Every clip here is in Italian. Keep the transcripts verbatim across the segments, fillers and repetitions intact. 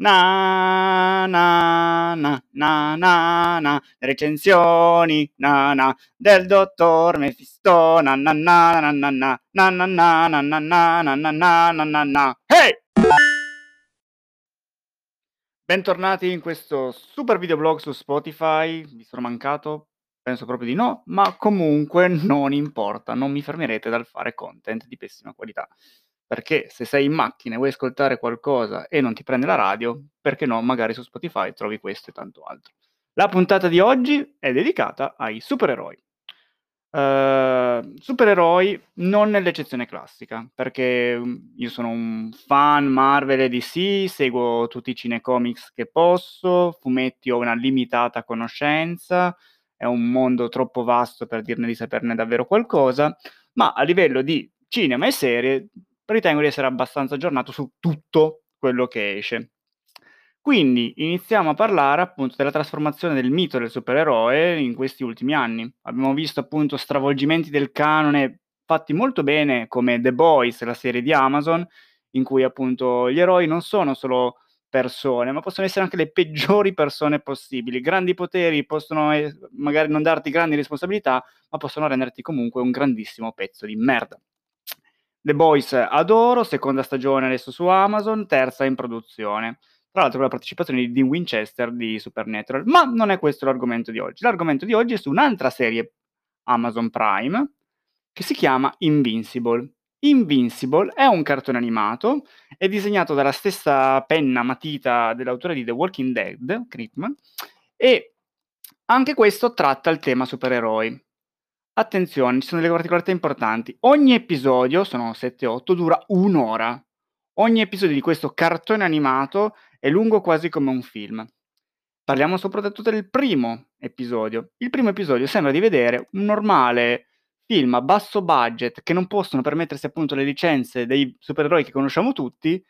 Na na na na na na, recensioni na na del dottor Mephisto na na na na na na na na na na na na na na na. Hey! Bentornati in questo super videoblog su Spotify. Vi sono mancato? Penso proprio di no, ma comunque non importa, non mi fermerete dal fare content di pessima qualità. Perché se sei in macchina e vuoi ascoltare qualcosa e non ti prende la radio, perché no, magari su Spotify trovi questo e tanto altro. La puntata di oggi è dedicata ai supereroi. Uh, supereroi non nell'eccezione classica, perché io sono un fan Marvel e D C, seguo tutti i cinecomics che posso, fumetti ho una limitata conoscenza, è un mondo troppo vasto per dirne di saperne davvero qualcosa, ma a livello di cinema e serie ritengo di essere abbastanza aggiornato su tutto quello che esce. Quindi iniziamo a parlare appunto della trasformazione del mito del supereroe in questi ultimi anni. Abbiamo visto appunto stravolgimenti del canone fatti molto bene, come The Boys, la serie di Amazon, in cui appunto gli eroi non sono solo persone, ma possono essere anche le peggiori persone possibili. Grandi poteri possono eh, magari non darti grandi responsabilità, ma possono renderti comunque un grandissimo pezzo di merda. The Boys adoro, seconda stagione adesso su Amazon, terza in produzione. Tra l'altro con la partecipazione di Dean Winchester di Supernatural. Ma non è questo l'argomento di oggi. L'argomento di oggi è su un'altra serie Amazon Prime che si chiama Invincible. Invincible è un cartone animato, è disegnato dalla stessa penna matita dell'autore di The Walking Dead, Kirkman, e anche questo tratta il tema supereroi. Attenzione, ci sono delle particolarità importanti. Ogni episodio, sono sette otto, dura un'ora. Ogni episodio di questo cartone animato è lungo quasi come un film. Parliamo soprattutto del primo episodio. Il primo episodio sembra di vedere un normale film a basso budget, che non possono permettersi appunto le licenze dei supereroi che conosciamo tutti,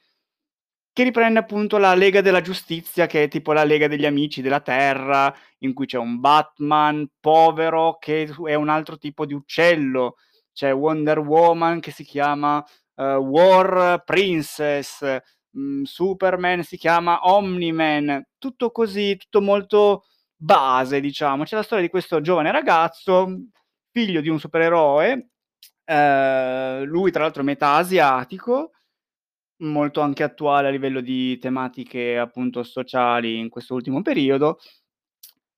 che riprende appunto la Lega della Giustizia, che è tipo la Lega degli Amici della Terra, in cui c'è un Batman povero che è un altro tipo di uccello, c'è Wonder Woman che si chiama uh, War Princess, mh, Superman si chiama Omni-Man, tutto così, tutto molto base, diciamo. C'è la storia di questo giovane ragazzo, figlio di un supereroe, eh, lui tra l'altro metà asiatico, molto anche attuale a livello di tematiche appunto sociali in questo ultimo periodo,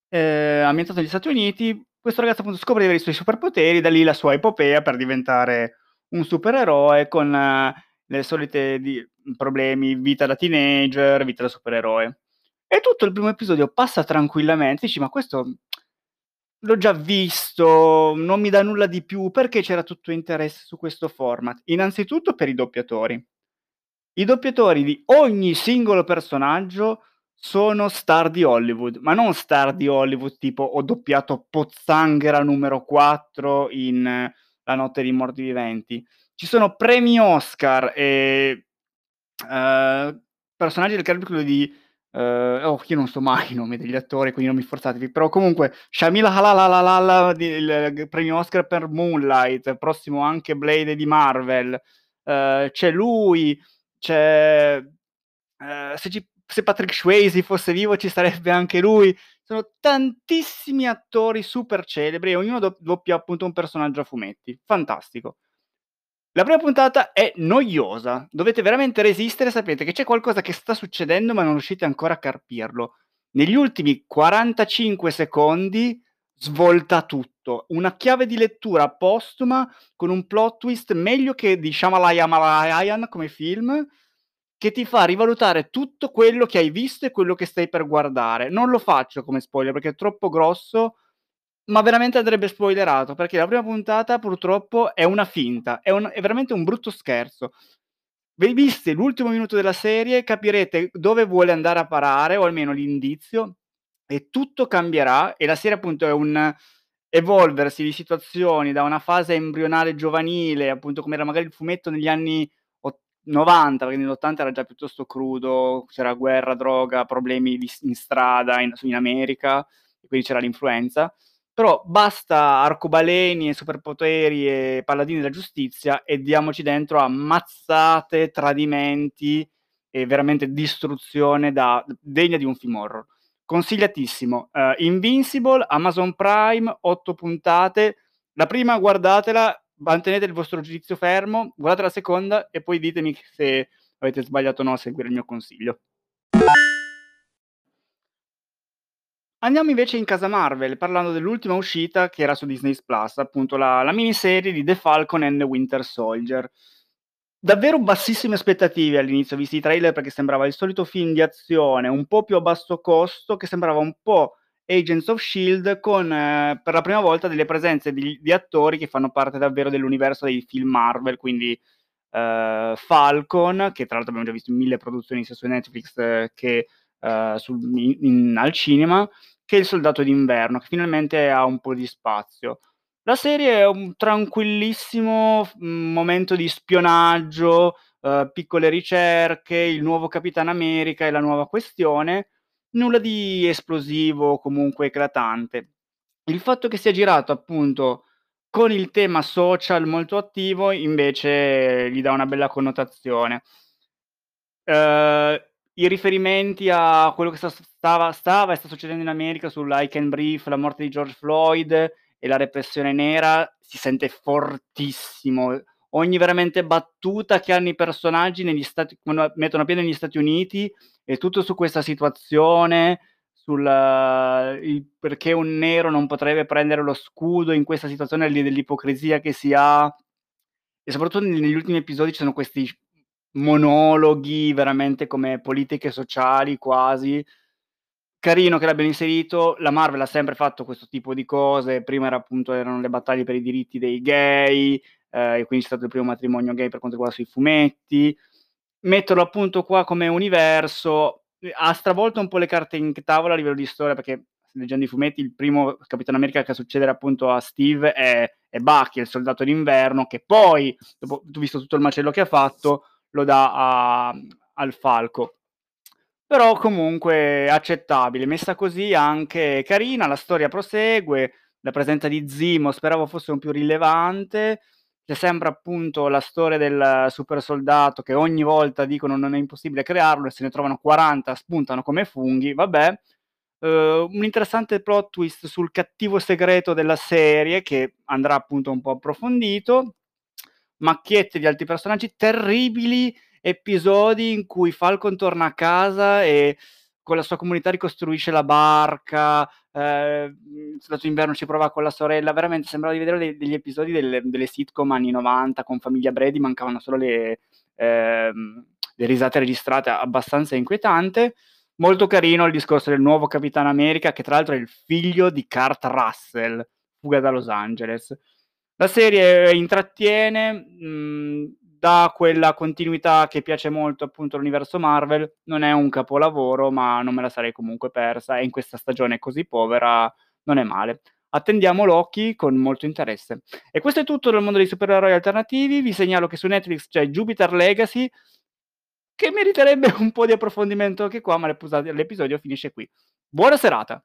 eh, ambientato negli Stati Uniti. Questo ragazzo appunto scopre di avere i suoi superpoteri, da lì la sua epopea per diventare un supereroe con eh, le solite di- problemi, vita da teenager, vita da supereroe. E tutto il primo episodio passa tranquillamente, dici ma questo l'ho già visto, non mi dà nulla di più, perché c'era tutto interesse su questo format? Innanzitutto per i doppiatori. I doppiatori di ogni singolo personaggio sono star di Hollywood, ma non star di Hollywood tipo ho doppiato Pozzanghera numero quattro in La notte dei morti viventi. Ci sono premi Oscar e uh, personaggi del calibro di... Uh, oh, io non so mai i nomi degli attori, quindi non mi forzatevi, però comunque Shyamalan halalalala, il premio Oscar per Moonlight, prossimo anche Blade di Marvel, uh, c'è lui... C'è, eh, se, ci, se Patrick Swayze fosse vivo ci sarebbe anche lui. Sono tantissimi attori super celebri e ognuno do- doppia appunto un personaggio a fumetti. Fantastico. La prima puntata è noiosa. Dovete veramente resistere. Sapete che c'è qualcosa che sta succedendo ma non riuscite ancora a carpirlo. Negli ultimi quarantacinque secondi svolta tutto. Una chiave di lettura postuma con un plot twist meglio che di Shyamalan come film, che ti fa rivalutare tutto quello che hai visto e quello che stai per guardare. Non lo faccio come spoiler perché è troppo grosso, ma veramente andrebbe spoilerato, perché la prima puntata purtroppo è una finta, è, un, è veramente un brutto scherzo. Vi viste l'ultimo minuto della serie, capirete dove vuole andare a parare, o almeno l'indizio, e tutto cambierà, e la serie appunto è un evolversi di situazioni da una fase embrionale giovanile, appunto come era magari il fumetto negli anni novanta, perché negli ottanta era già piuttosto crudo, c'era guerra, droga, problemi di, in strada, in, in America, e quindi c'era l'influenza, però basta arcobaleni e superpoteri e paladini della giustizia e diamoci dentro a mazzate, tradimenti e veramente distruzione da, degna di un film horror. Consigliatissimo. Uh, Invincible, Amazon Prime, otto puntate. La prima guardatela, mantenete il vostro giudizio fermo, guardate la seconda e poi ditemi se avete sbagliato o no a seguire il mio consiglio. Andiamo invece in casa Marvel, parlando dell'ultima uscita che era su Disney Plus, appunto la, la miniserie di The Falcon and the Winter Soldier. Davvero bassissime aspettative all'inizio, visti i trailer, perché sembrava il solito film di azione, un po' più a basso costo, che sembrava un po' Agents of Shield, con eh, per la prima volta delle presenze di, di attori che fanno parte davvero dell'universo dei film Marvel, quindi eh, Falcon, che tra l'altro abbiamo già visto in mille produzioni sia su Netflix eh, che eh, su, in, in, al cinema, che il Soldato d'Inverno, che finalmente ha un po' di spazio. La serie è un tranquillissimo momento di spionaggio, eh, piccole ricerche, il nuovo Capitan America e la nuova questione, nulla di esplosivo o comunque eclatante. Il fatto che sia girato appunto con il tema social molto attivo invece gli dà una bella connotazione. Eh, I riferimenti a quello che stava, stava e sta succedendo in America sull'I Can Brief, la morte di George Floyd e la repressione nera si sente fortissimo. Ogni veramente battuta che hanno i personaggi negli Stati, quando mettono a piede negli Stati Uniti è tutto su questa situazione, sul il, perché un nero non potrebbe prendere lo scudo in questa situazione dell'ipocrisia che si ha. E soprattutto negli ultimi episodi ci sono questi monologhi veramente come politiche sociali quasi. Carino che l'abbiano inserito, la Marvel ha sempre fatto questo tipo di cose, prima era appunto, erano le battaglie per i diritti dei gay, eh, e quindi c'è stato il primo matrimonio gay per quanto riguarda sui fumetti. Metterlo appunto qua come universo, ha stravolto un po' le carte in tavola a livello di storia, perché leggendo i fumetti il primo Capitan America che succederà appunto a Steve è, è Bucky, il soldato d'inverno, che poi, dopo, visto tutto il macello che ha fatto, lo dà a, al Falco. Però comunque accettabile, messa così anche carina, la storia prosegue, la presenza di Zimo speravo fosse un più rilevante, c'è sempre appunto la storia del super soldato che ogni volta dicono non è impossibile crearlo e se ne trovano quaranta, spuntano come funghi, vabbè. Uh, un interessante plot twist sul cattivo segreto della serie che andrà appunto un po' approfondito, macchiette di altri personaggi terribili, episodi in cui Falcon torna a casa e con la sua comunità ricostruisce la barca, eh, Soldato d'inverno ci prova con la sorella, veramente sembrava di vedere dei, degli episodi delle, delle sitcom anni novanta con Famiglia Brady, mancavano solo le, eh, le risate registrate, abbastanza inquietante. Molto carino il discorso del nuovo Capitan America, che tra l'altro è il figlio di Kurt Russell, Fuga da Los Angeles. La serie intrattiene, mh, da quella continuità che piace molto appunto all'universo Marvel, non è un capolavoro, ma non me la sarei comunque persa, e in questa stagione così povera non è male. Attendiamo Loki con molto interesse. E questo è tutto dal mondo dei supereroi alternativi, vi segnalo che su Netflix c'è Jupiter Legacy, che meriterebbe un po' di approfondimento anche qua, ma l'episodio finisce qui. Buona serata!